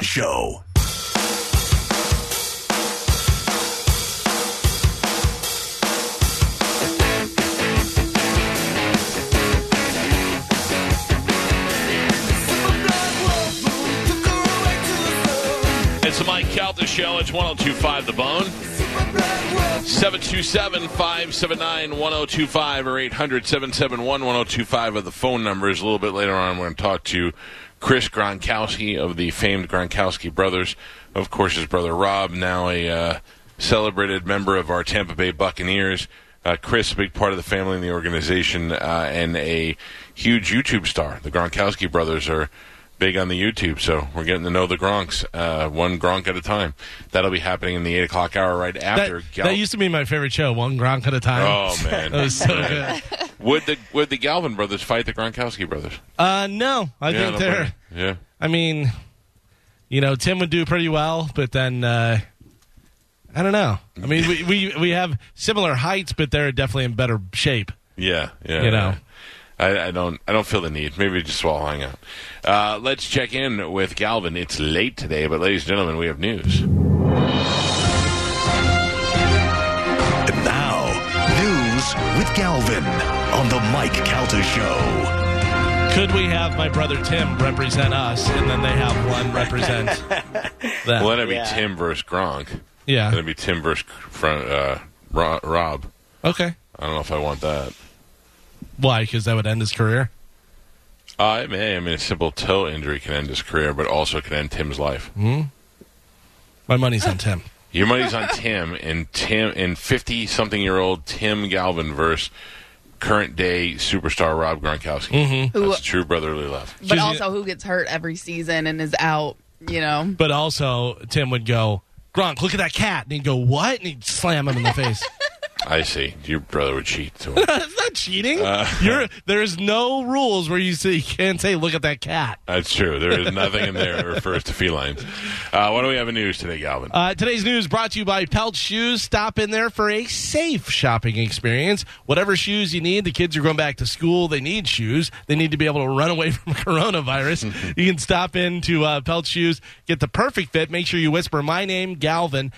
Show. It's the Mike Calta Show. It's 102.5 The Bone. 727-579-1025 or 800-771-1025 are the phone numbers. A little bit later on, we're going to talk to Chris Gronkowski of the famed Gronkowski Brothers. Of course, his brother Rob, now a celebrated member of our Tampa Bay Buccaneers. Chris, a big part of the family and the organization, and a huge YouTube star. The Gronkowski Brothers are big on the YouTube, so we're getting to know the Gronks, one Gronk at a time. That'll be happening in the 8 o'clock hour right after. That used to be my favorite show, one Gronk at a time. Oh, man. That was so good. Would the Galvin brothers fight the Gronkowski brothers? No. I think they're... Yeah. I mean, you know, Tim would do pretty well, but then, I don't know. I mean, we have similar heights, but they're definitely in better shape. Yeah. You know? Yeah. I don't feel the need. Maybe just while I hang out. Let's check in with Galvin. It's late today, but ladies and gentlemen, we have news. And now, news with Galvin on the Mike Calta Show. Could we have my brother Tim represent us, and then they have one represent them? Well, that'd be Tim versus Gronk. Yeah. That'd be Tim versus Rob. Okay. I don't know if I want that. Why? Because that would end his career? It may. I mean, a simple toe injury can end his career, but also can end Tim's life. Mm-hmm. My money's on Tim. Your money's on Tim and 50-something-year-old Tim Galvin versus current-day superstar Rob Gronkowski. Mm-hmm. That's true brotherly love. But also who gets hurt every season and is out, you know. But also Tim would go, Gronk, look at that cat. And he'd go, what? And he'd slam him in the face. I see. Your brother would cheat. That's not cheating. There's no rules where you can't say, look at that cat. That's true. There is nothing in there that refers to felines. What do we have in news today, Galvin? Today's news brought to you by Pelt Shoes. Stop in there for a safe shopping experience. Whatever shoes you need, the kids are going back to school. They need shoes. They need to be able to run away from coronavirus. You can stop in to Pelt Shoes, get the perfect fit. Make sure you whisper, my name, Galvin.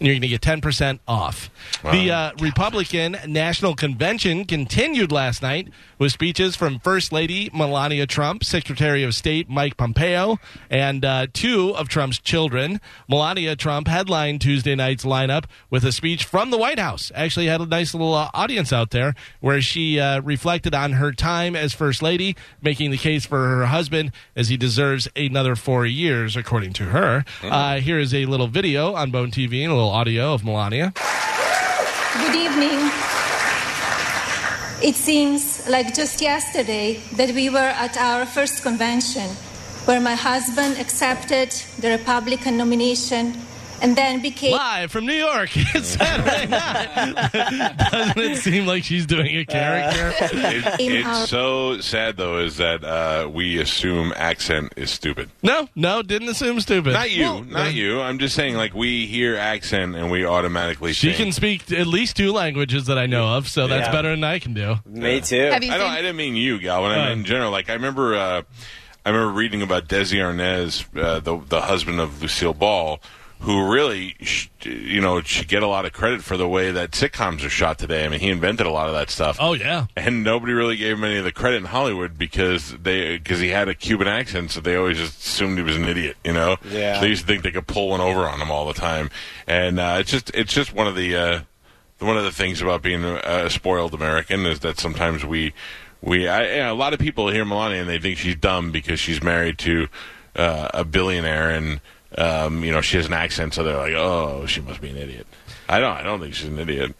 And you're going to get 10% off. Wow. The Republican National Convention continued last night with speeches from First Lady Melania Trump, Secretary of State Mike Pompeo, and two of Trump's children. Melania Trump headlined Tuesday night's lineup with a speech from the White House. Actually had a nice little audience out there where she reflected on her time as First Lady, making the case for her husband as he deserves another 4 years, according to her. Mm-hmm. Here is a little video on Bone TV and a little audio of Melania. Good evening. It seems like just yesterday that we were at our first convention where my husband accepted the Republican nomination and then became... Live from New York. It's Saturday night. Doesn't it seem like she's doing a character? It's so sad, though, is that we assume accent is stupid. No, didn't assume stupid. Not you. I'm just saying, like, we hear accent and we automatically She can speak at least two languages that I know of, so that's better than I can do. Me too. I didn't mean you, Galvin. I mean in general. Like, I remember reading about Desi Arnaz, the husband of Lucille Ball, who really, you know, should get a lot of credit for the way that sitcoms are shot today. I mean, he invented a lot of that stuff. Oh, yeah. And nobody really gave him any of the credit in Hollywood because he had a Cuban accent, so they always just assumed he was an idiot, you know? Yeah. So they used to think they could pull one over on him all the time. And it's just one of the things about being a spoiled American is that sometimes a lot of people hear Melania and they think she's dumb because she's married to a billionaire and... you know, she has an accent, so they're like, oh, she must be an idiot. I don't think she's an idiot.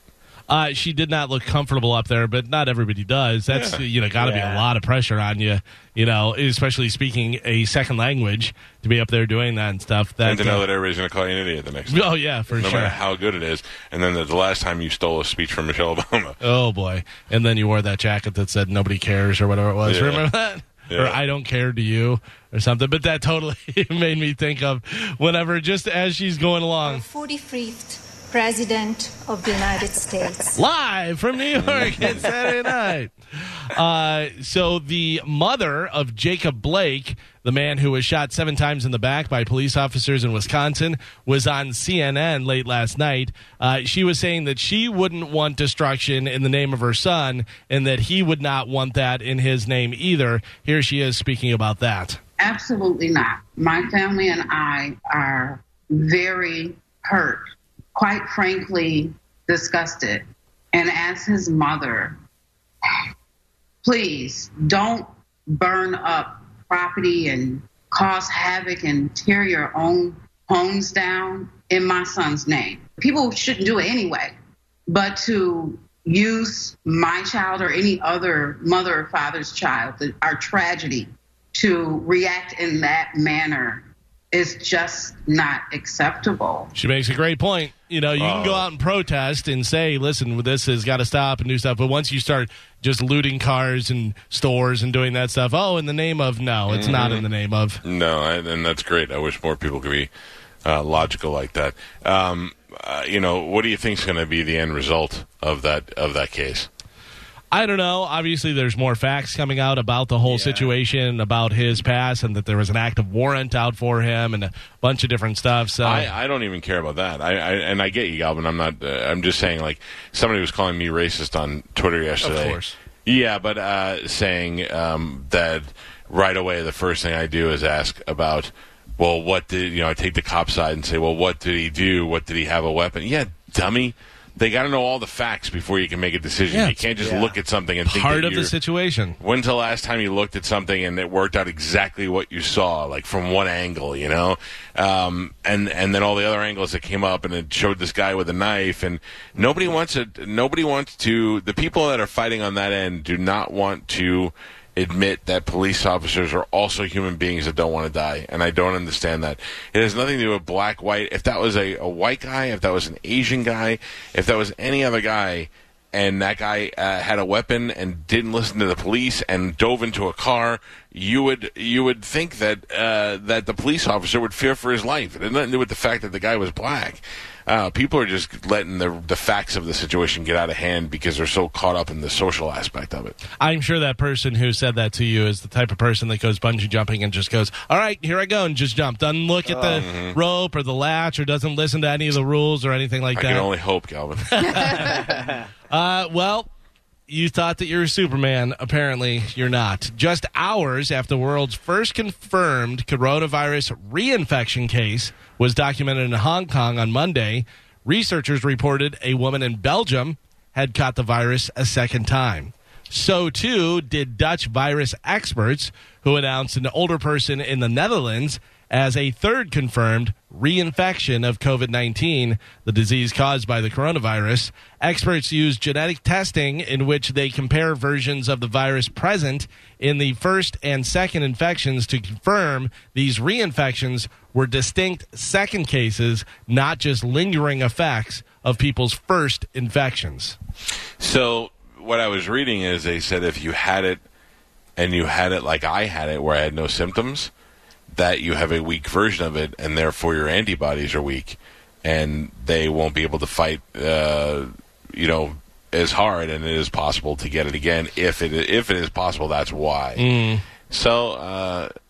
She did not look comfortable up there, but not everybody does. That's got to be a lot of pressure on you, you know, especially speaking a second language to be up there doing that and stuff. That, and to know that everybody's going to call you an idiot the next time. Oh, yeah, for sure. No matter how good it is. And then the last time you stole a speech from Michelle Obama. Oh, boy. And then you wore that jacket that said nobody cares or whatever it was. Yeah. Remember that? Yeah. Or I don't care to you or something. But that totally made me think of whenever, just as she's going along. 43th President of the United States. Live from New York on Saturday night. So the mother of Jacob Blake, the man who was shot 7 times in the back by police officers in Wisconsin, was on CNN late last night. She was saying that she wouldn't want destruction in the name of her son and that he would not want that in his name either. Here she is speaking about that. Absolutely not. My family and I are very hurt, quite frankly, disgusted. And as his mother, please don't burn up property and cause havoc and tear your own homes down in my son's name. People shouldn't do it anyway, but to use my child or any other mother or father's child, our tragedy, to react in that manner is just not acceptable. She makes a great point. You know, you can go out and protest and say, listen, this has got to stop and do stuff. But once you start just looting cars and stores and doing that stuff, in the name of, no, it's not in the name of. No, and that's great. I wish more people could be logical like that. You know, what do you think is going to be the end result of that case? I don't know. Obviously, there's more facts coming out about the whole situation, about his past, and that there was an active warrant out for him and a bunch of different stuff. So I don't even care about that. And I get you, Galvin. I'm not. I'm just saying, like, somebody was calling me racist on Twitter yesterday. Of course. Yeah, but saying that right away, the first thing I do is ask about, well, what did, you know, I take the cop side and say, well, what did he do? What did he have a weapon? Yeah, dummy. They got to know all the facts before you can make a decision. Yeah. You can't just look at something and think that you're... Part of the situation. When's the last time you looked at something and it worked out exactly what you saw, like from one angle, you know? And then all the other angles that came up, and it showed this guy with a knife, and nobody wants to... The people that are fighting on that end do not want to admit that police officers are also human beings that don't want to die, and I don't understand that. It has nothing to do with black, white. If that was a white guy, if that was an Asian guy, if that was any other guy, and that guy had a weapon and didn't listen to the police and dove into a car, you would think that that the police officer would fear for his life. It had nothing to do with the fact that the guy was black. People are just letting the facts of the situation get out of hand because they're so caught up in the social aspect of it. I'm sure that person who said that to you is the type of person that goes bungee jumping and just goes, all right, here I go, and just jump. Doesn't look at the rope or the latch or doesn't listen to any of the rules or anything like that. I can only hope, Galvin. Well, you thought that you were Superman. Apparently, you're not. Just hours after the world's first confirmed coronavirus reinfection case was documented in Hong Kong on Monday, researchers reported a woman in Belgium had caught the virus a second time. So, too, did Dutch virus experts, who announced an older person in the Netherlands as a third confirmed reinfection of COVID-19, the disease caused by the coronavirus. Experts use genetic testing in which they compare versions of the virus present in the first and second infections to confirm these reinfections were distinct second cases, not just lingering effects of people's first infections. So what I was reading is they said if you had it and you had it like I had it where I had no symptoms, that you have a weak version of it, and therefore your antibodies are weak, and they won't be able to fight, as hard, and it is possible to get it again. If it is possible, that's why. So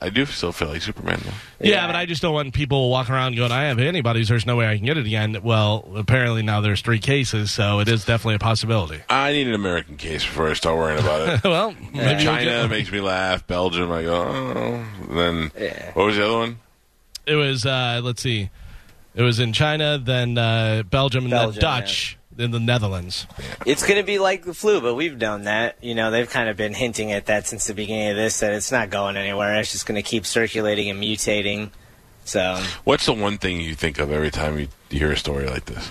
I do still feel like Superman, though. Yeah, but I just don't want people walking around going, I have antibodies, there's no way I can get it again. Well, apparently now there's 3 cases, so it is definitely a possibility. I need an American case before I start worrying about it. Well, maybe China makes me laugh. Belgium, I go, oh. Then what was the other one? It was, it was in China, then Belgium, and then Dutch. Yeah. In the Netherlands. It's going to be like the flu, but we've known that. You know, they've kind of been hinting at that since the beginning of this, that it's not going anywhere. It's just going to keep circulating and mutating. So, what's the one thing you think of every time you hear a story like this?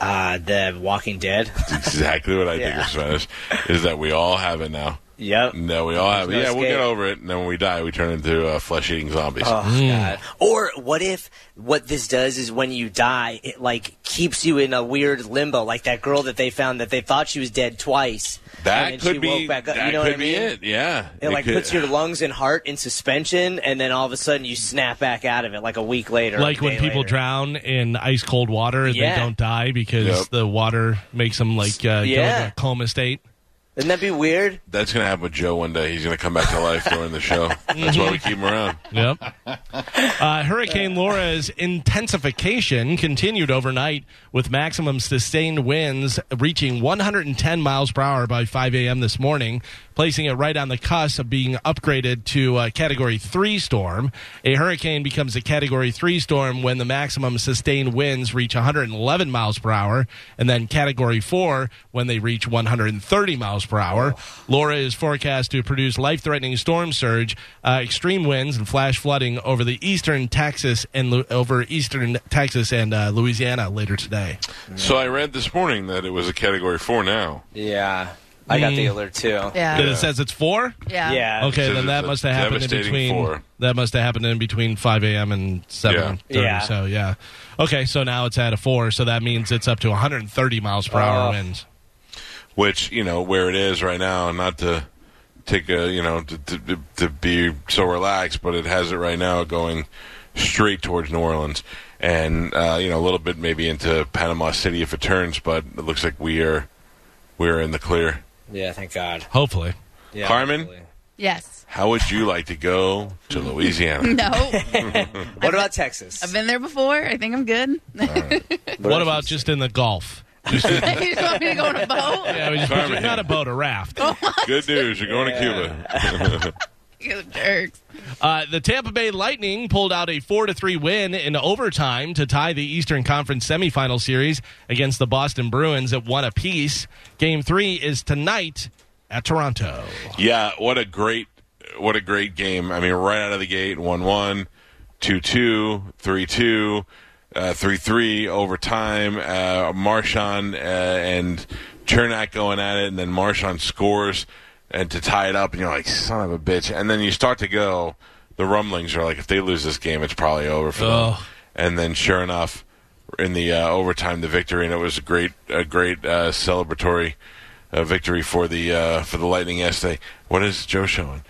The Walking Dead. That's exactly what I think of Spanish, is that we all have it now. Yep. No, we all have it. No we'll get over it, and then when we die, we turn into flesh-eating zombies. Oh, God. Or what if what this does is when you die, it, like, keeps you in a weird limbo, like that girl that they found that they thought she was dead twice. That could be it, yeah. It, like, puts your lungs and heart in suspension, and then all of a sudden you snap back out of it, like, a week later. Like when people drown in ice-cold water and they don't die because the water makes them, like, go into a coma state. Wouldn't that be weird? That's going to happen with Joe one day. He's going to come back to life during the show. That's why we keep him around. Yep. Hurricane Laura's intensification continued overnight with maximum sustained winds reaching 110 miles per hour by 5 a.m. this morning, placing it right on the cusp of being upgraded to a Category 3 storm. A hurricane becomes a Category 3 storm when the maximum sustained winds reach 111 miles per hour, and then Category 4 when they reach 130 miles per hour. Laura is forecast to produce life-threatening storm surge, extreme winds, and flash flooding over the eastern Texas and Louisiana later today. So I read this morning that it was a Category 4 now. Yeah. I got the alert too. Yeah. That it says it's 4? Yeah. Yeah. Okay, then that must have happened in between 5 a.m. and 7:30. Yeah. So yeah. Okay, so now it's at a 4, so that means it's up to 130 miles per hour winds. Which, you know, where it is right now, not to take a, you know, to be so relaxed, but it has it right now going straight towards New Orleans and you know, a little bit maybe into Panama City if it turns, but it looks like we're in the clear. Yeah, thank God. Hopefully. Yeah, Carmen? Hopefully. Yes. How would you like to go to Louisiana? No. What about Texas? I've been there before. I think I'm good. Right. What about just in the Gulf? You just want me to go on a boat? Yeah, not a boat, a raft. Oh, good news. You're going to Cuba. You jerks. The Tampa Bay Lightning pulled out a 4-3 win in overtime to tie the Eastern Conference semifinal series against the Boston Bruins at 1 apiece. Game 3 is tonight at Toronto. Yeah, what a great game. I mean, right out of the gate, 1-1, 2-2, 3-2, 3-3, overtime, Marchand and Chernak going at it, and then Marchand scores and to tie it up, and you're like, son of a bitch. And then you start to go, the rumblings are like, if they lose this game, it's probably over for them. And then sure enough, in the overtime, the victory, and it was a great celebratory victory for the Lightning yesterday. What is Joe showing?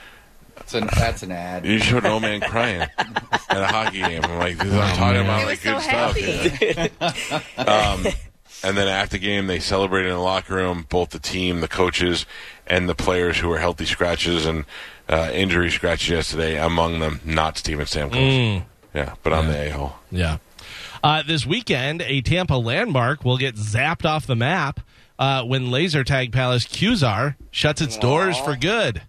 That's an ad. You showed an old man crying at a hockey game. I'm like, I'm talking about like good stuff. Yeah. And then after the game, they celebrated in the locker room, both the team, the coaches, and the players who were healthy scratches and injury scratches yesterday, among them not Steven Stamkos. Yeah, but I'm the a-hole. Yeah. This weekend, a Tampa landmark will get zapped off the map when laser tag palace Q-Zar shuts its doors for good.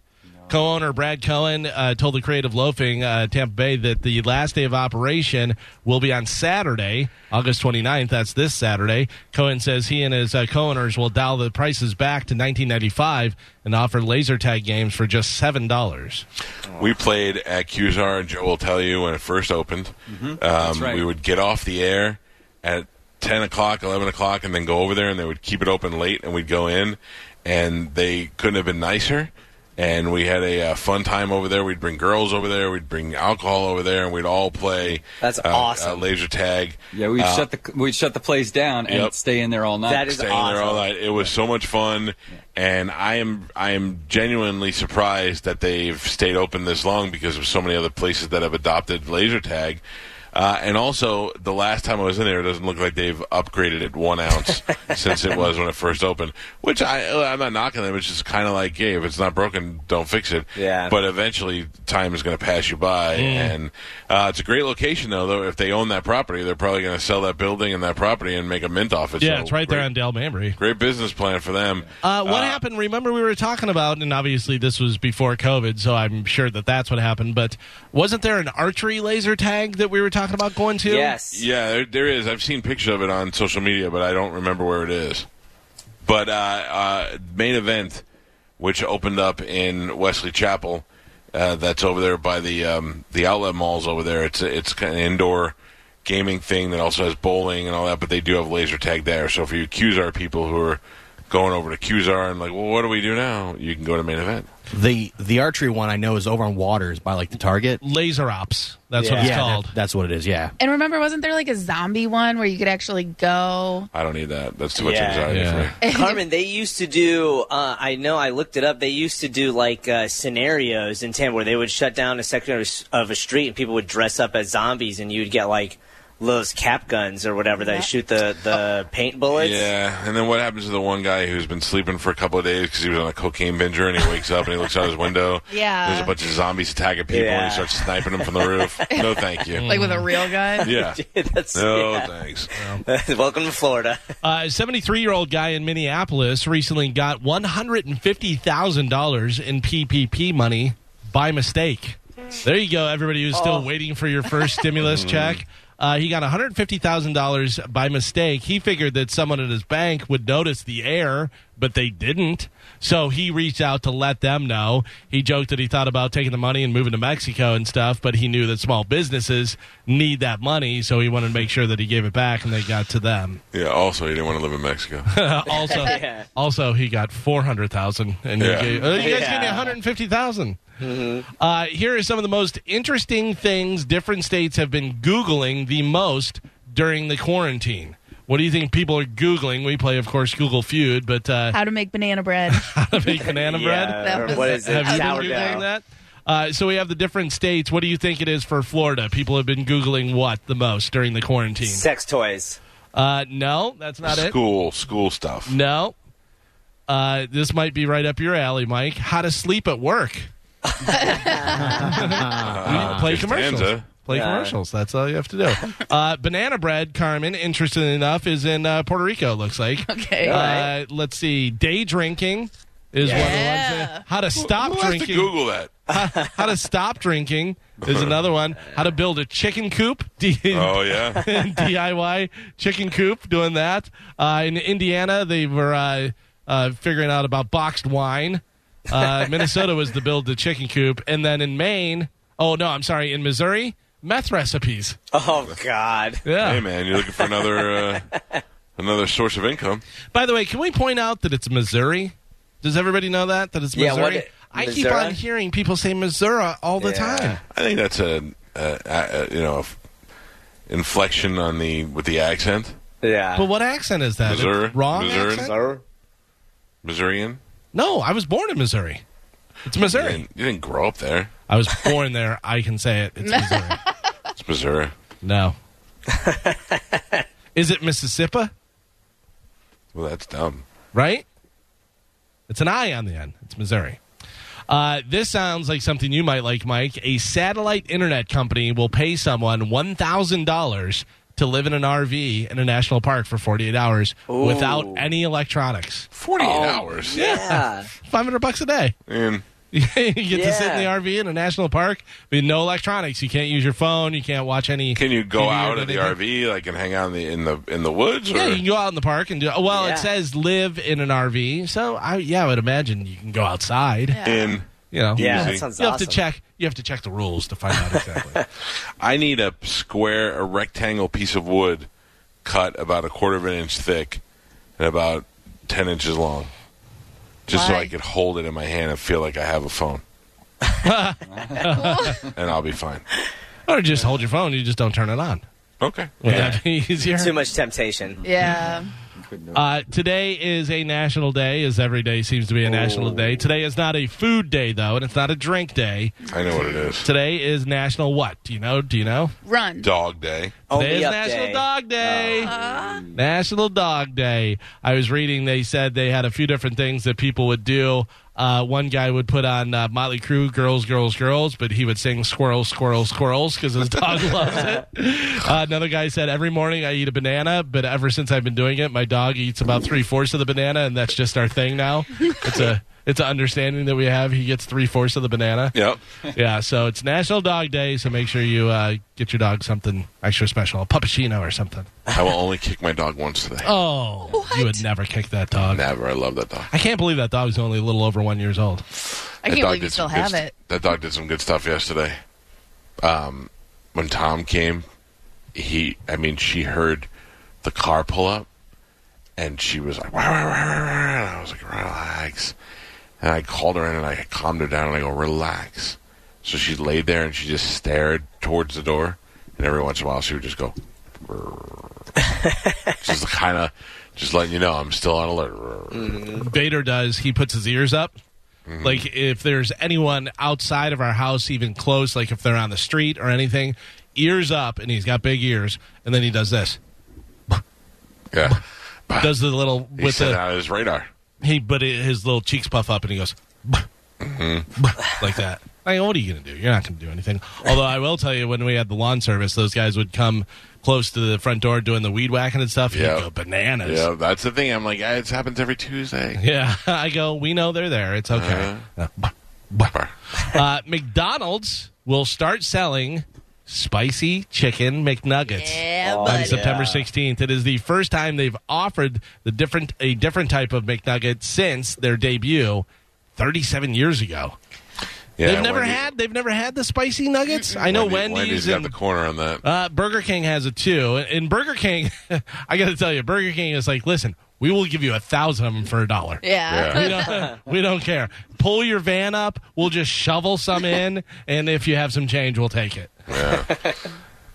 Co-owner Brad Cohen told the creative loafing Tampa Bay that the last day of operation will be on Saturday, August 29th. That's this Saturday. Cohen says he and his co-owners will dial the prices back to $19.95 and offer laser tag games for just $7. We played at Q-Zar, and Joe will tell you, when it first opened. Mm-hmm. That's right. We would get off the air at 10 o'clock, 11 o'clock, and then go over there, and they would keep it open late, and we'd go in, and they couldn't have been nicer. And we had a fun time over there. We'd bring girls over there. We'd bring alcohol over there, and we'd all play. That's awesome. Laser tag. Yeah, we'd shut the place down and stay in there all night. That is awesome. Stay in there all night. It was so much fun, and I am genuinely surprised that they've stayed open this long because of so many other places that have adopted laser tag. And also, the last time I was in there, it doesn't look like they've upgraded it 1 ounce since it was when it first opened, which I'm not knocking them. It's just kind of like, hey, if it's not broken, don't fix it. Yeah. But eventually, time is going to pass you by. Mm. And it's a great location, though. If they own that property, they're probably going to sell that building and that property and make a mint off it. Yeah, so it's right there on Del Mambry. Great business plan for them. What happened? Remember we were talking about, and obviously this was before COVID, so I'm sure that's what happened, but wasn't there an archery laser tag that we were talking about going to? Yes. Yeah, there is. I've seen pictures of it on social media, but I don't remember where it is. But Main Event, which opened up in Wesley Chapel, that's over there by the outlet malls over there. It's an indoor gaming thing that also has bowling and all that, but they do have laser tag there. So for you Q-Zar people who are going over to Q-Zar and like, well, what do we do now? You can go to Main Event. The archery one I know is over on Waters by like the Target. Laser Ops. That's what it's called. That's what it is, yeah. And remember, wasn't there like a zombie one where you could actually go? I don't need that. That's too much anxiety for me. Carmen, they used to do, I know I looked it up, they used to do like scenarios in Tampa where they would shut down a section of a street and people would dress up as zombies and you'd get like those cap guns or whatever that shoot the paint bullets. Yeah, and then what happens to the one guy who's been sleeping for a couple of days because he was on a cocaine binge and he wakes up and he looks out his window. Yeah. There's a bunch of zombies attacking people and he starts sniping them from the roof. No, thank you. Like with a real gun? Yeah. Thanks. Welcome to Florida. A 73-year-old guy in Minneapolis recently got $150,000 in PPP money by mistake. There you go, everybody who's still waiting for your first stimulus check. He got $150,000 by mistake. He figured that someone at his bank would notice the error, but they didn't. So he reached out to let them know. He joked that he thought about taking the money and moving to Mexico and stuff, but he knew that small businesses need that money, so he wanted to make sure that he gave it back and they got to them. Yeah, also, he didn't want to live in Mexico. Also, he got $400,000, and you guys gave me $150,000. Mm-hmm. Here are some of the most interesting things different states have been Googling the most during the quarantine. What do you think people are Googling? We play, of course, Google Feud, but... how to make banana bread. How to make banana bread? What is it? Have you been Googling that? So we have the different states. What do you think it is for Florida? People have been Googling what the most during the quarantine? Sex toys. No, that's not it. School stuff. No. This might be right up your alley, Mike. How to sleep at work. Play commercials. Play commercials. That's all you have to do. Banana bread, Carmen, interestingly enough, is in Puerto Rico, looks like. Okay. Let's see. Day drinking is one of the ones. How to stop drinking. Who has to Google that? How to stop drinking is another one. How to build a chicken coop. DIY chicken coop, doing that. In Indiana, they were figuring out about boxed wine. Minnesota was the build the chicken coop. And then in Maine, in Missouri, meth recipes. Oh, God. Yeah. Hey, man, you're looking for another source of income. By the way, can we point out that it's Missouri? Does everybody know that it's Missouri? I keep on hearing people say Missouri all the time. I think that's a inflection on with the accent. Yeah. But what accent is that? Missouri. Wrong accent? Missourian? No, I was born in Missouri. It's Missouri. You didn't grow up there. I was born there. I can say it. It's Missouri. It's Missouri. No. Is it Mississippi? Well, that's dumb. Right? It's an I on the end. It's Missouri. This sounds like something you might like, Mike. A satellite internet company will pay someone $1,000 to live in an RV in a national park for 48 hours without any electronics. 48 hours? Yeah. $500 a day. You get to sit in the RV in a national park with no electronics. You can't use your phone. You can't watch any. Can you go out of the RV and hang out in the woods? Yeah, you can go out in the park and do. Well, it says live in an RV, so I would imagine you can go outside. Yeah. That sounds awesome. You have to check the rules to find out exactly. I need a rectangle piece of wood cut about 1/4 inch thick and about 10 inches long. Just so I could hold it in my hand and feel like I have a phone. And I'll be fine. Or just hold your phone. You just don't turn it on. Okay. Would that be easier? Too much temptation. Yeah. Today is a national day, as every day seems to be a national day. Today is not a food day, though, and it's not a drink day. I know what it is. Today is National what? Do you know? Run. Dog Day. Today is National Dog Day. National Dog Day. I was reading, they said they had a few different things that people would do. One guy would put on Motley Crue, Girls, Girls, Girls, but he would sing Squirrels, Squirrels, Squirrels because his dog loves it. Another guy said, every morning I eat a banana, but ever since I've been doing it, my dog eats about 3/4 of the banana, and that's just our thing now. It's an understanding that we have. He gets 3/4 of the banana. Yep. Yeah, so it's National Dog Day, so make sure you get your dog something extra special, a puppuccino or something. I will only kick my dog once today. Oh, what? You would never kick that dog. Never. I love that dog. I can't believe that dog's only a little over 1 year old. I can't believe you still have it. That dog did some good stuff yesterday. When Tom came, she heard the car pull up, and she was like, wah, wah, wah, wah, and I was like, relax. And I called her in, and I calmed her down, and I go, relax. So she laid there, and she just stared towards the door, and every once in a while she would just go, just kind of just letting you know I'm still on alert. Vader does. He puts his ears up. Mm-hmm. Like, if there's anyone outside of our house even close, like if they're on the street or anything, ears up, and he's got big ears, and then he does this. Yeah. Does the little... He sent out his radar. But his little cheeks puff up, and he goes... Mm-hmm. Like that. Like, what are you going to do? You're not going to do anything. Although I will tell you, when we had the lawn service, those guys would come close to the front door doing the weed whacking and stuff. Yeah, go bananas. Yeah, that's the thing. I'm like, it happens every Tuesday. Yeah, I go, we know they're there. It's okay. McDonald's will start selling spicy chicken McNuggets on September 16th. It is the first time they've offered a different type of McNugget since their debut 37 years ago. Yeah, they've never had the spicy nuggets. I know Wendy's got the corner on that. Burger King has it too. And Burger King, I got to tell you, Burger King is like, listen, we will give you 1,000 of them for $1. Yeah. We don't care. Pull your van up. We'll just shovel some in, and if you have some change, we'll take it. Yeah.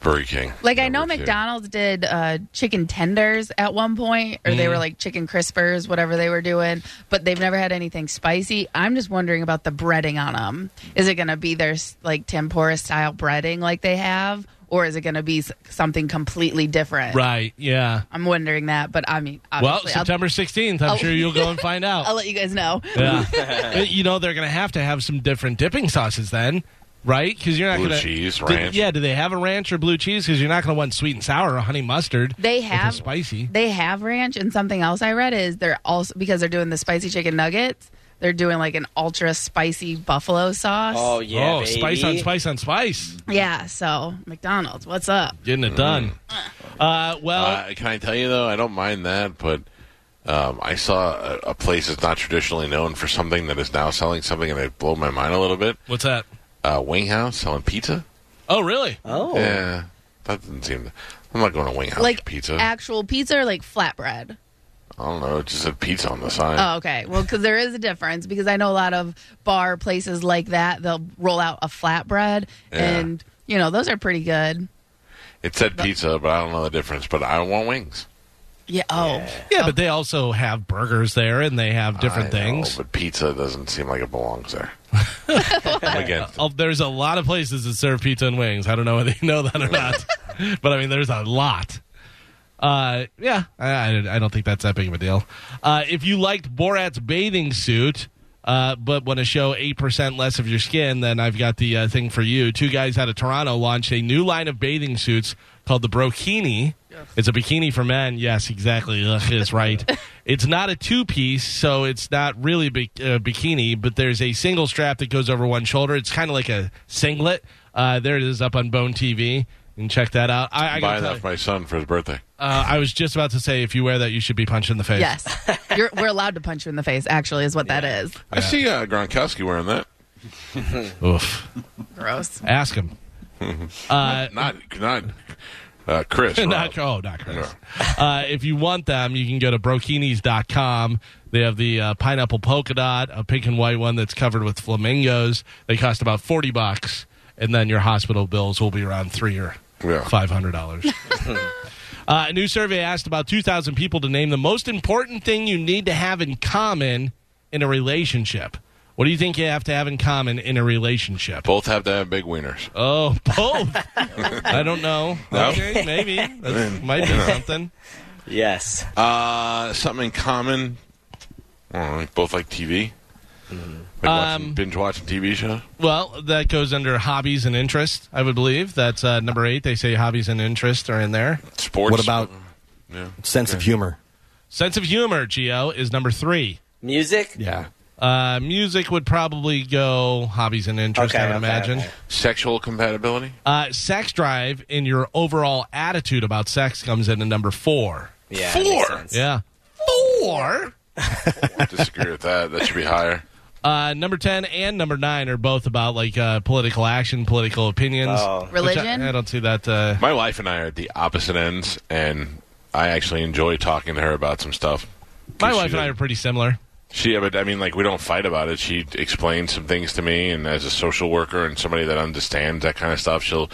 Burger King. Like, I know McDonald's did chicken tenders at one point, or they were like chicken crispers, whatever they were doing, but they've never had anything spicy. I'm just wondering about the breading on them. Is it going to be their like tempura style breading like they have, or is it going to be something completely different? Right, yeah. I'm wondering that, but I mean, obviously. Well, September 16th, I'm sure you'll go and find out. I'll let you guys know. Yeah. You know, they're going to have some different dipping sauces then. Right? Because you're not going to. Blue cheese, ranch. Do they have a ranch or blue cheese? Because you're not going to want sweet and sour or honey mustard. They have. If it's spicy. They have ranch, and something else I read is they're also, because they're doing the spicy chicken nuggets, they're doing like an ultra spicy buffalo sauce. Oh, yeah. Oh, baby. Spice on spice on spice. Yeah, so McDonald's, what's up? Getting it done. Can I tell you, though, I don't mind that, but I saw a place that's not traditionally known for something that is now selling something, and it blew my mind a little bit. What's that? Wing House selling pizza. Oh, really? Oh. Yeah. That doesn't seem... I'm not going to Wing House for pizza. Like actual pizza or like flatbread? I don't know. It just said pizza on the sign. Oh, okay. Well, because there is a difference, because I know a lot of bar places like that, they'll roll out a flatbread, and, you know, those are pretty good. It said pizza, but I don't know the difference, but I want wings. Yeah. Oh. Yeah, but they also have burgers there, and they have different things. But pizza doesn't seem like it belongs there. Again, there's a lot of places that serve pizza and wings. I don't know whether you know that or not, but I mean, there's a lot. I don't think that's that big of a deal. If you liked Borat's bathing suit, but want to show 8% less of your skin, then I've got the thing for you. Two guys out of Toronto launched a new line of bathing suits called the Brokini. It's a bikini for men. Yes, exactly. It's right. It's not a two-piece, so it's not really a bikini, but there's a single strap that goes over one shoulder. It's kind of like a singlet. There it is up on Bone TV. And check that out. I buy that for my son for his birthday. I was just about to say, if you wear that, you should be punched in the face. Yes. We're allowed to punch you in the face, actually, is what that is. I see Gronkowski wearing that. Oof. Gross. Ask him. Chris. Not Chris. No. If you want them, you can go to brokinis.com. They have the pineapple polka dot, a pink and white one that's covered with flamingos. They cost about $40, and then your hospital bills will be around $300 or $500. A new survey asked about 2,000 people to name the most important thing you need to have in common in a relationship. What do you think you have to have in common in a relationship? Both have to have big wieners. Oh, both. I don't know. No. Okay, maybe. That might be something. Yes. Something in common. Both like TV. Mm-hmm. Like binge watching TV shows. Well, that goes under hobbies and interests, I would believe. That's number 8. They say hobbies and interests are in there. Sports. What about sense of humor? Sense of humor, Gio, is number 3. Music? Yeah. Music would probably go hobbies and interests, I would imagine. Okay. Sexual compatibility? Sex drive and your overall attitude about sex comes in at number 4. Yeah, 4? Yeah. 4? I disagree with that. That should be higher. Number 10 and number 9 are both about like political action, political opinions. Oh. Religion? I don't see that. My wife and I are at the opposite ends, and I actually enjoy talking to her about some stuff. My wife and I are pretty similar. But I mean, like, we don't fight about it. She explains some things to me, and as a social worker and somebody that understands that kind of stuff, she'll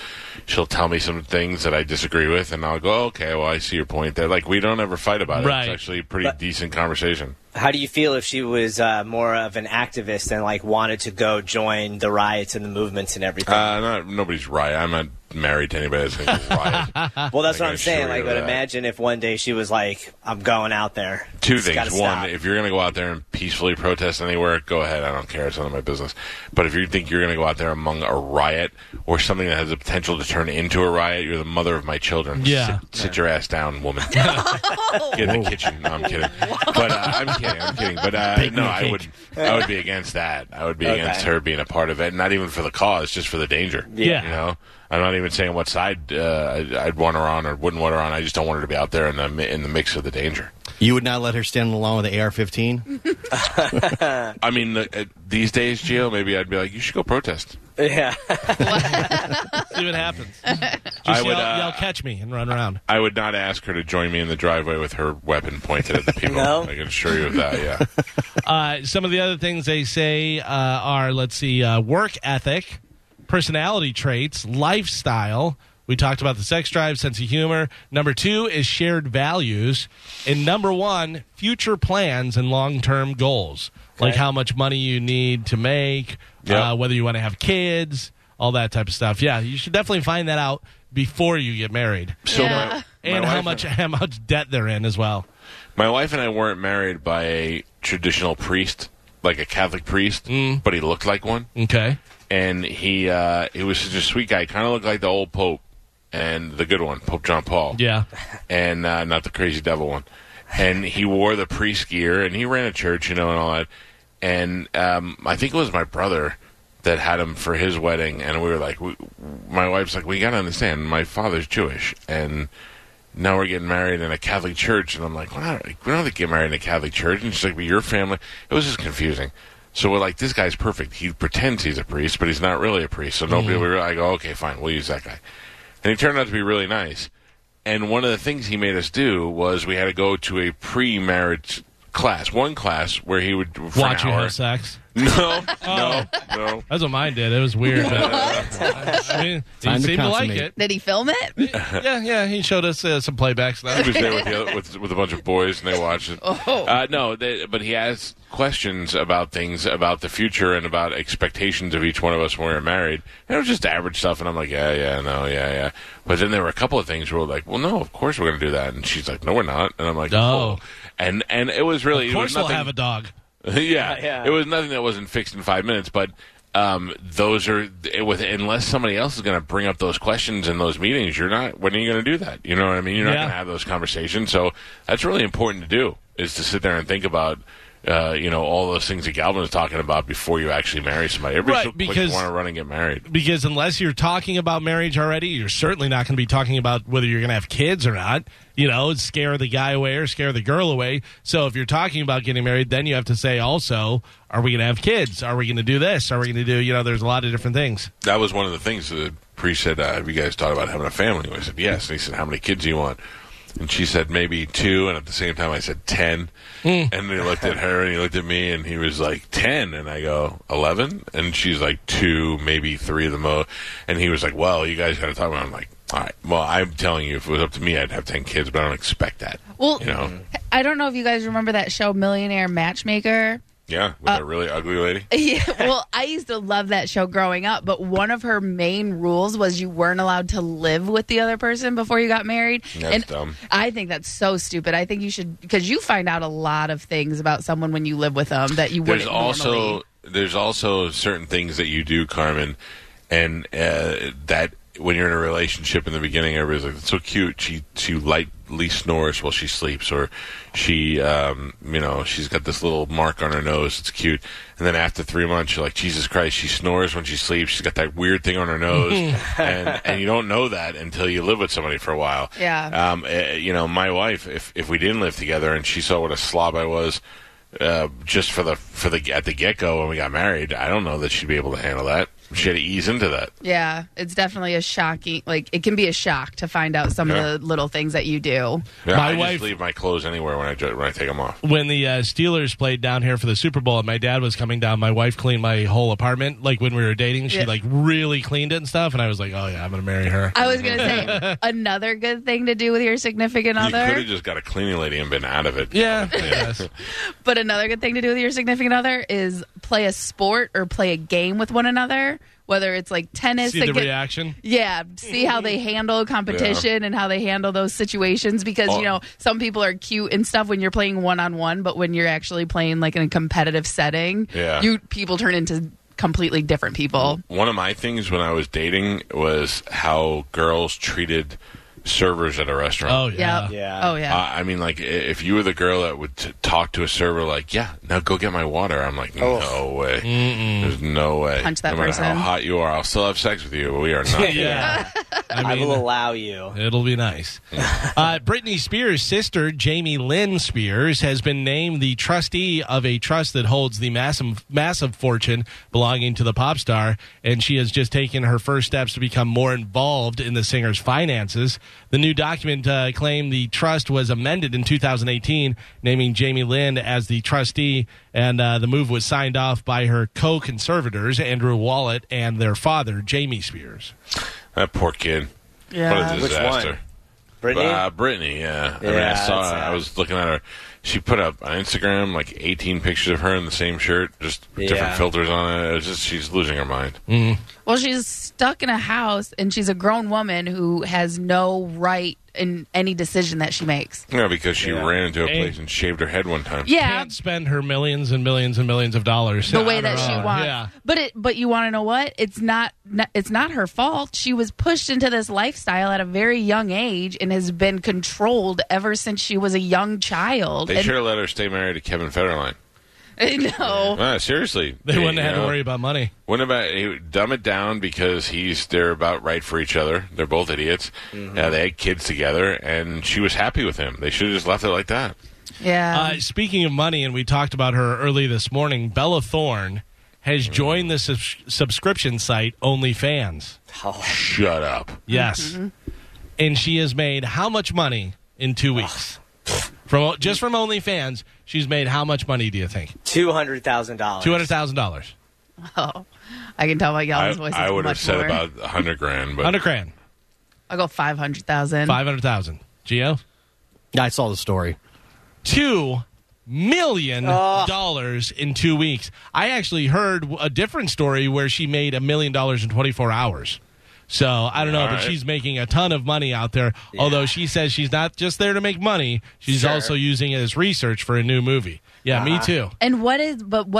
tell me some things that I disagree with, and I'll go, okay, well, I see your point there. Like, we don't ever fight about it. Right. It's actually a pretty decent conversation. How do you feel if she was more of an activist and, like, wanted to go join the riots and the movements and everything? Nobody's riot. I'm not married to anybody that's going to riot. Well, that's what I'm saying. Like, but imagine if one day she was like, I'm going out there. Two things. One, if you're going to go out there and peacefully protest anywhere, go ahead. I don't care. It's none of my business. But if you think you're going to go out there among a riot or something that has the potential to turn into a riot, you're the mother of my children. Yeah. Sit your ass down, woman. Get in the kitchen. No, I'm kidding. But I'm kidding. But no, I would be against that. I would be against her being a part of it, not even for the cause, just for the danger. Yeah. You know? I'm not even saying what side I'd want her on or wouldn't want her on. I just don't want her to be out there in the mix of the danger. You would not let her stand alone with the AR-15? I mean, these days, Gio, maybe I'd be like, you should go protest. Yeah. See what happens. Y'all catch me and run around. I would not ask her to join me in the driveway with her weapon pointed at the people. No? I can assure you of that, yeah. Some of the other things they say are, let's see, work ethic, personality traits, lifestyle. We talked about the sex drive, sense of humor. Number 2 is shared values. And number 1, future plans and long-term goals, like how much money you need to make, whether you want to have kids, all that type of stuff. Yeah, you should definitely find that out before you get married. So and how much debt they're in as well. My wife and I weren't married by a traditional priest, like a Catholic priest, but he looked like one. Okay. And he was such a sweet guy. He kind of looked like the old Pope and the good one, Pope John Paul. Yeah. And not the crazy devil one. And he wore the priest gear, and he ran a church, you know, and all that. And I think it was my brother that had him for his wedding. And we were like, my wife's like, we got to understand, my father's Jewish. And now we're getting married in a Catholic church. And I'm like, we're not getting married in a Catholic church. And she's like, but your family. It was just confusing. So we're like, this guy's perfect. He pretends he's a priest, but he's not really a priest. So nobody will really, I go, okay, fine, we'll use that guy. And he turned out to be really nice. And one of the things he made us do was we had to go to a pre-marriage class, one class where he would watch you have sex. No. That's what mine did. It was weird. I mean, he seemed to like it. Did he film it? Yeah. He showed us some playbacks. He was there with a bunch of boys, and they watched it. But he asked questions about things about the future and about expectations of each one of us when we were married. And it was just average stuff, and I'm like, yeah. But then there were a couple of things where we're like, well, no, of course we're going to do that. And she's like, no, we're not. And I'm like, no. Oh. And it was really... Of course we'll have a dog. Yeah, it was nothing that wasn't fixed in 5 minutes, but unless somebody else is going to bring up those questions in those meetings, when are you going to do that? You know what I mean? You're not going to have those conversations. So that's really important to do, is to sit there and think about, all those things that Galvin was talking about before you actually marry somebody. Everybody's so quick to want to run and get married. Because unless you're talking about marriage already, you're certainly not going to be talking about whether you're going to have kids or not. You know, scare the guy away or scare the girl away. So if you're talking about getting married, then you have to say also, are we going to have kids? Are we going to do this? Are we going to do, there's a lot of different things. That was one of the things the priest said, have you guys thought about having a family? I said, yes. And he said, how many kids do you want? And she said, maybe 2. And at the same time, I said, 10. And they looked at her, and he looked at me, and he was like, 10. And I go, 11? And she's like, 2, maybe 3 of the most. And he was like, well, you guys got to talk about it. I'm like, all right. Well, I'm telling you, if it was up to me, I'd have 10 kids, but I don't expect that. Well, I don't know if you guys remember that show, Millionaire Matchmaker. Yeah, with that really ugly lady. Yeah, well, I used to love that show growing up, but one of her main rules was you weren't allowed to live with the other person before you got married. That's dumb. I think that's so stupid. I think you should, because you find out a lot of things about someone when you live with them that you wouldn't normally. There's also certain things that you do, Carmen, and that when you're in a relationship in the beginning, everybody's like, it's so cute. She lightly snores while she sleeps, or she, she's got this little mark on her nose. It's cute. And then after 3 months, you're like, Jesus Christ, she snores when she sleeps. She's got that weird thing on her nose. and you don't know that until you live with somebody for a while. Yeah. My wife, if we didn't live together and she saw what a slob I was, just for the at the get-go when we got married. I don't know that she'd be able to handle that. She had to ease into that. Yeah, it's definitely a shocking. Like, it can be a shock to find out some of the little things that you do. Yeah, my wife just leave my clothes anywhere when I take them off. When the Steelers played down here for the Super Bowl, and my dad was coming down, my wife cleaned my whole apartment. Like, when we were dating, she like really cleaned it and stuff. And I was like, oh yeah, I'm gonna marry her. I was gonna say another good thing to do with your significant other. You could have just got a cleaning lady and been out of it. Yeah, yes. But another good thing to do with your significant other is play a sport or play a game with one another. Whether it's like tennis, see the reaction. Yeah, see how they handle competition and how they handle those situations. Because you know, some people are cute and stuff when you're playing one-on-one, but when you're actually playing like in a competitive setting, people turn into completely different people. One of my things when I was dating was how girls treated servers at a restaurant. I mean, like, if you were the girl that would talk to a server like, now go get my water, I'm like, no way. Mm-mm. There's no way. Punch that person. How hot you are, I'll still have sex with you, but we are not. I mean, I will allow you. It'll be nice. Britney Spears' sister, Jamie Lynn Spears, has been named the trustee of a trust that holds the massive fortune belonging to the pop star, and she has just taken her first steps to become more involved in the singer's finances. The new document claimed the trust was amended in 2018, naming Jamie Lynn as the trustee, and the move was signed off by her co-conservators, Andrew Wallet, and their father, Jamie Spears. That poor kid. Yeah. What a disaster. Which one? Britney? Britney, I mean, I saw her. I was looking at her. She put up on Instagram like 18 pictures of her in the same shirt, just with different filters on it. It was just, she's losing her mind. Mm-hmm. Well, she's stuck in a house, and she's a grown woman who has no right in any decision that she makes. Yeah, because she ran into a place and shaved her head one time. Yeah, can't spend her millions and millions and millions of dollars the way that she wants. Yeah. But you want to know what? It's not her fault. She was pushed into this lifestyle at a very young age and has been controlled ever since she was a young child. They sure let her stay married to Kevin Federline. No. Nah, seriously. They wouldn't have had to worry about money. Dumb it down, because they're about right for each other. They're both idiots. Mm-hmm. They had kids together, and she was happy with him. They should have just left it like that. Yeah. Speaking of money, and we talked about her early this morning, Bella Thorne has joined the subscription site OnlyFans. Oh. Shut up. Yes. Mm-hmm. And she has made how much money in 2 weeks? From OnlyFans, she's made how much money, do you think? $200,000. $200,000. Oh, I can tell by y'all's voices. I would have said more. About $100,000. But $100,000. I'll go $500,000. $500,000. Gio? I saw the story. $2 million in 2 weeks. I actually heard a different story where she made $1 million in 24 hours. So, I don't know, but she's making a ton of money out there, although she says she's not just there to make money. She's also using it as research for a new movie. Yeah, me too. And what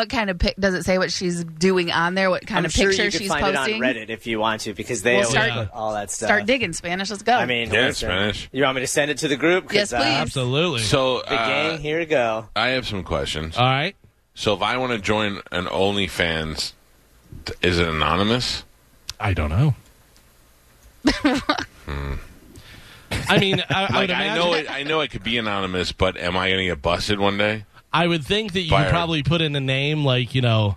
kind of does it say what she's doing on there? What kind of picture she's posting? I'm sure you can find it on Reddit if you want to, because they start all that stuff. Start digging, Spanish. Let's go. I mean, Spanish. You want me to send it to the group? Yes, please. Absolutely. So, the gang, here we go. I have some questions. All right. So, if I want to join an OnlyFans, is it anonymous? I don't know. I mean, I would imagine. I know it could be anonymous, but am I going to get busted one day? I would think that you could probably put in a name, like, you know,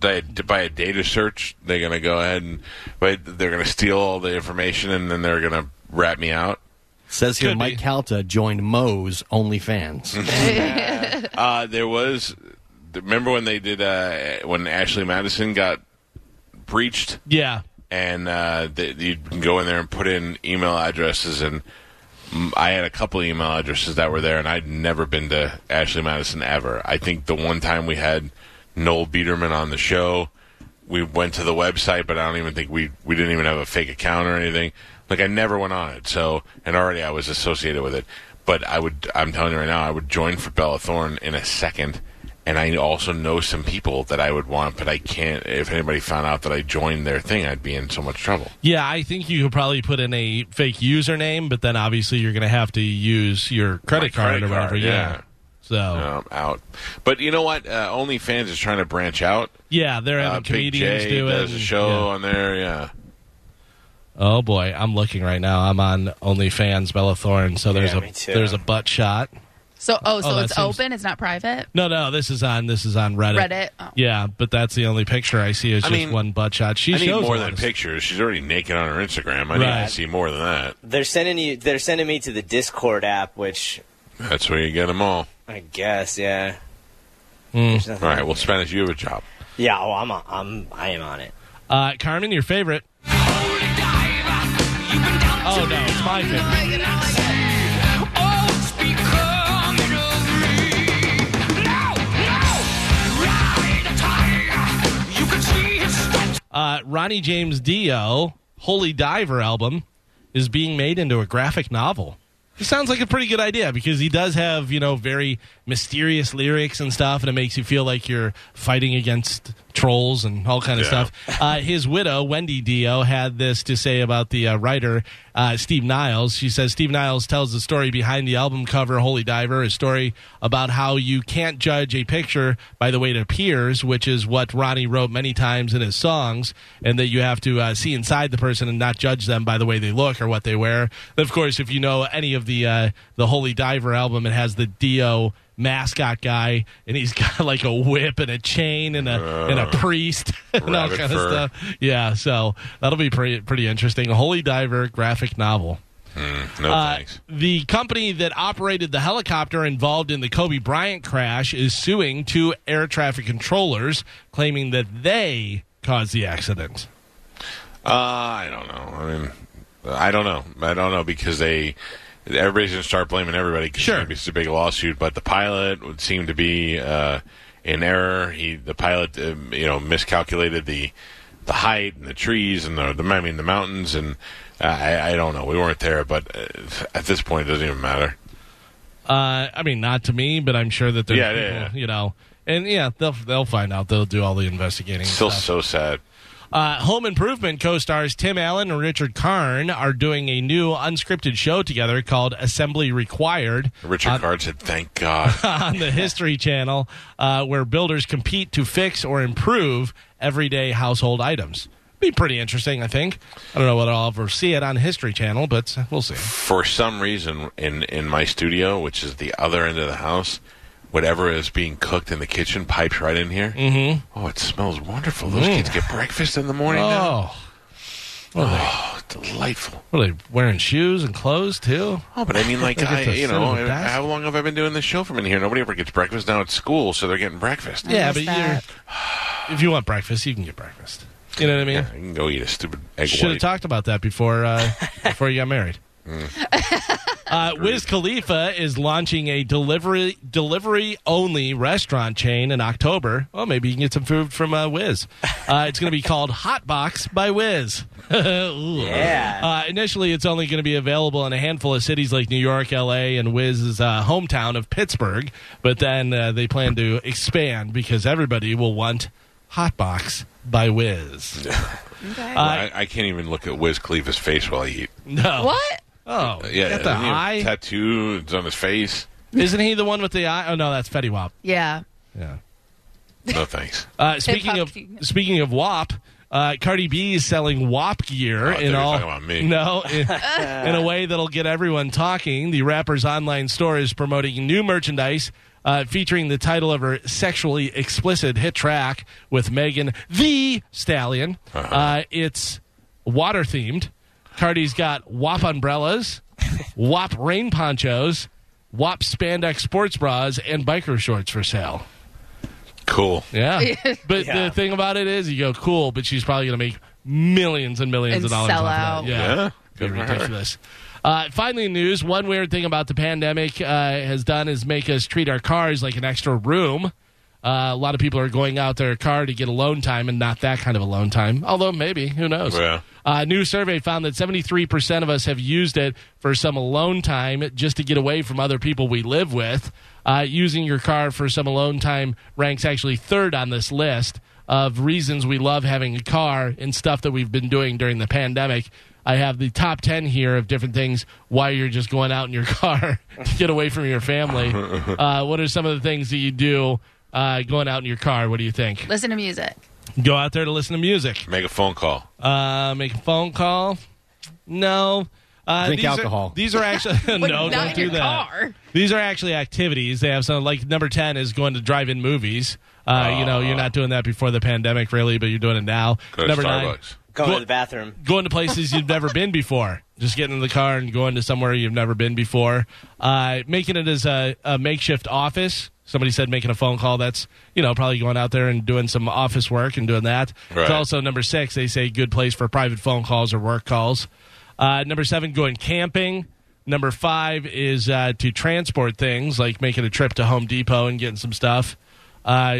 by a data search, they're going to go ahead and they're going to steal all the information, and then they're going to rat me out. Says here, Mike Calta joined Moe's OnlyFans. There was. Remember when they did when Ashley Madison got breached? Yeah. And you can go in there and put in email addresses, and I had a couple of email addresses that were there, and I'd never been to Ashley Madison ever. I think the one time we had Noel Biederman on the show, we went to the website, but I don't even think we didn't even have a fake account or anything. Like, I never went on it, so, and already I was associated with it. But I'm telling you right now, I would join for Bella Thorne in a second. And I also know some people that I would want, but I can't. If anybody found out that I joined their thing, I'd be in so much trouble. Yeah, I think you could probably put in a fake username, but then obviously you're going to have to use your credit card or whatever. Yeah. So I'm out. But you know what? OnlyFans is trying to branch out. Yeah, they're having comedians do it. There's a show on there. Yeah. Oh boy, I'm looking right now. I'm on OnlyFans, Bella Thorne. So there's a butt shot. So it's open. It's not private. No. This is on Reddit. Oh. Yeah, but that's the only picture I see. Is just one butt shot. She shows more than pictures. She's already naked on her Instagram. I need to see more than that. They're sending me to the Discord app, which. That's where you get them all. I guess. Yeah. All right. Well, Spanish, you have a job. Yeah. Oh, I am on it. Carmen, your favorite. Oh no, it's my favorite. Ronnie James Dio, Holy Diver album, is being made into a graphic novel. It sounds like a pretty good idea because he does have, very mysterious lyrics and stuff, and it makes you feel like you're fighting against trolls and all kind of stuff. His widow, Wendy Dio, had this to say about the writer, Steve Niles. She says, Steve Niles tells the story behind the album cover, Holy Diver, a story about how you can't judge a picture by the way it appears, which is what Ronnie wrote many times in his songs, and that you have to see inside the person and not judge them by the way they look or what they wear. But of course, if you know any of the Holy Diver album, it has the Dio mascot guy, and he's got like a whip and a chain and a priest and all kind of stuff. Yeah, so that'll be pretty interesting. Holy Diver graphic novel. Thanks. The company that operated the helicopter involved in the Kobe Bryant crash is suing two air traffic controllers, claiming that they caused the accident. I don't know. I don't know because they. Everybody's going to start blaming everybody because it's a big lawsuit, but the pilot would seem to be in error. The pilot miscalculated the height and the trees and the mountains, and I don't know. We weren't there, but at this point, it doesn't even matter. Not to me, but I'm sure that there's people. And they'll find out. They'll do all the investigating. Still stuff. So sad. Home Improvement co-stars Tim Allen and Richard Karn are doing a new unscripted show together called Assembly Required. Richard Karn said, thank God. On the History Channel, where builders compete to fix or improve everyday household items. Be pretty interesting, I think. I don't know whether I'll ever see it on History Channel, but we'll see. For some reason, in my studio, which is the other end of the house, whatever is being cooked in the kitchen pipes right in here. Mm-hmm. Oh, it smells wonderful. Those kids get breakfast in the morning now. Delightful. What are they wearing? Shoes and clothes too? Oh, but I mean, like how long have I been doing this show from in here? Nobody ever gets breakfast now at school, so they're getting breakfast. Yeah, but if you want breakfast, you can get breakfast. You know what I mean? Yeah, you can go eat a stupid egg. Should have talked about that before you got married. Wiz Khalifa is launching a delivery-only restaurant chain in October. Well, maybe you can get some food from Wiz. It's going to be called Hot Box by Wiz. Initially, it's only going to be available in a handful of cities like New York, L.A., and Wiz's hometown of Pittsburgh. But then they plan to expand because everybody will want Hot Box by Wiz. Okay. I can't even look at Wiz Khalifa's face while I eat. No. What? Oh, yeah, the eye tattoos on his face. Isn't he the one with the eye? Oh no, that's Fetty Wap. Yeah. No thanks. Speaking of WAP, Cardi B is selling WAP gear in a way that'll get everyone talking. The rapper's online store is promoting new merchandise featuring the title of her sexually explicit hit track with Megan Thee Stallion. It's water themed. Cardi's got WAP umbrellas, WAP rain ponchos, WAP spandex sports bras, and biker shorts for sale. Cool. Yeah. But the thing about it is you go, cool, but she's probably going to make millions and millions of dollars off of that. Yeah. Good ridiculous. Finally, news. One weird thing about the pandemic has done is make us treat our cars like an extra room. A lot of people are going out their car to get alone time and not that kind of alone time. Although maybe, who knows? Yeah. A new survey found that 73% of us have used it for some alone time just to get away from other people we live with. Using your car for some alone time ranks actually third on this list of reasons we love having a car and stuff that we've been doing during the pandemic. I have the top 10 here of different things why you're just going out in your car to get away from your family. What are some of the things that you do? Going out in your car, what do you think? Listen to music. Go out there to listen to music. Make a phone call. No. Drink alcohol. These are actually no, don't do that. Car. These are actually activities. They have some, like number 10 is going to drive-in movies. You know, you're not doing that before the pandemic, really, but you're doing it now. Number 9, going to the bathroom, going to places you've never been before. Just getting in the car and going to somewhere you've never been before. Making it as a makeshift office. Somebody said making a phone call. That's, you know, probably going out there and doing some office work and doing that. Right. It's also number 6. They say good place for private phone calls or work calls. Number 7, going camping. Number 5 is to transport things, like making a trip to Home Depot and getting some stuff.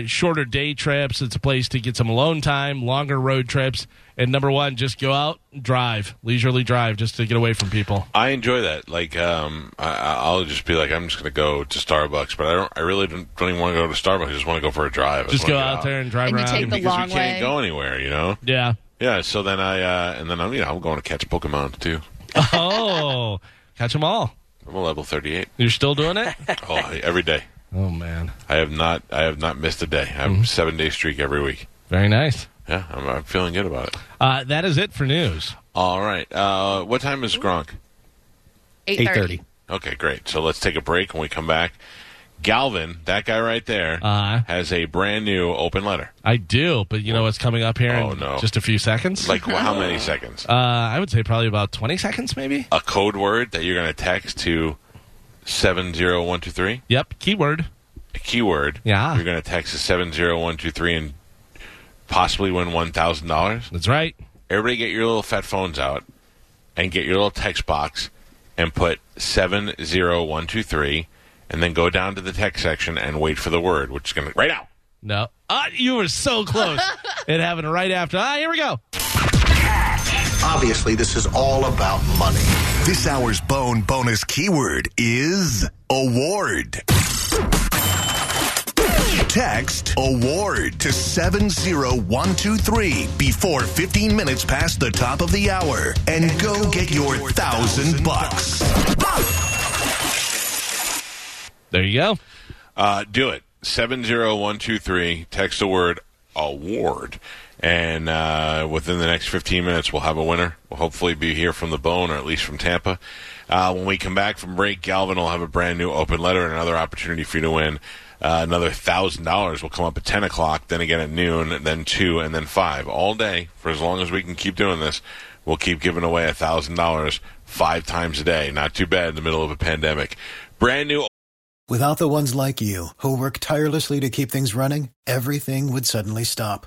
Shorter day trips. It's a place to get some alone time, longer road trips. And number 1, just go out and drive, leisurely drive, just to get away from people. I enjoy that. Like, I'll just be like, I'm just going to go to Starbucks, but I really don't even want to go to Starbucks. I just want to go for a drive. Just go out there and drive around. You take the long way. Because we can't go anywhere, you know? Yeah. Yeah, so then I'm going to catch Pokemon, too. Oh, catch them all. I'm a level 38. You're still doing it? Oh, every day. Oh, man. I have not missed a day. I have a 7-day streak every week. Very nice. Yeah, I'm feeling good about it. That is it for news. All right. What time is Gronk? 8:30. Okay, great. So let's take a break. When we come back, Galvin, that guy right there, has a brand new open letter. I do, but you know what's coming up here in just a few seconds? Like how many seconds? I would say probably about 20 seconds, maybe. A code word that you're going to text to 70123? Yep, keyword. A keyword. Yeah. You're going to text to 70123 and possibly win $1,000. That's right. Everybody get your little fat phones out and get your little text box and put 70123. And then go down to the text section and wait for the word, which is going to right out. No. You were so close. It happened right after. Here we go. Obviously, this is all about money. This hour's Bone bonus keyword is award. Text award to 70123 before 15 minutes past the top of the hour. And go get your $1,000. There you go. Do it. 70123. Text the word award. And within the next 15 minutes, we'll have a winner. We'll hopefully be here from the Bone, or at least from Tampa. When we come back from break, Galvin will have a brand new open letter and another opportunity for you to win. Another $1,000 will come up at 10 o'clock, then again at noon, then 2, and then 5. All day, for as long as we can keep doing this, we'll keep giving away $1,000 5 times a day. Not too bad in the middle of a pandemic. Brand new. Without the ones like you, who work tirelessly to keep things running, everything would suddenly stop.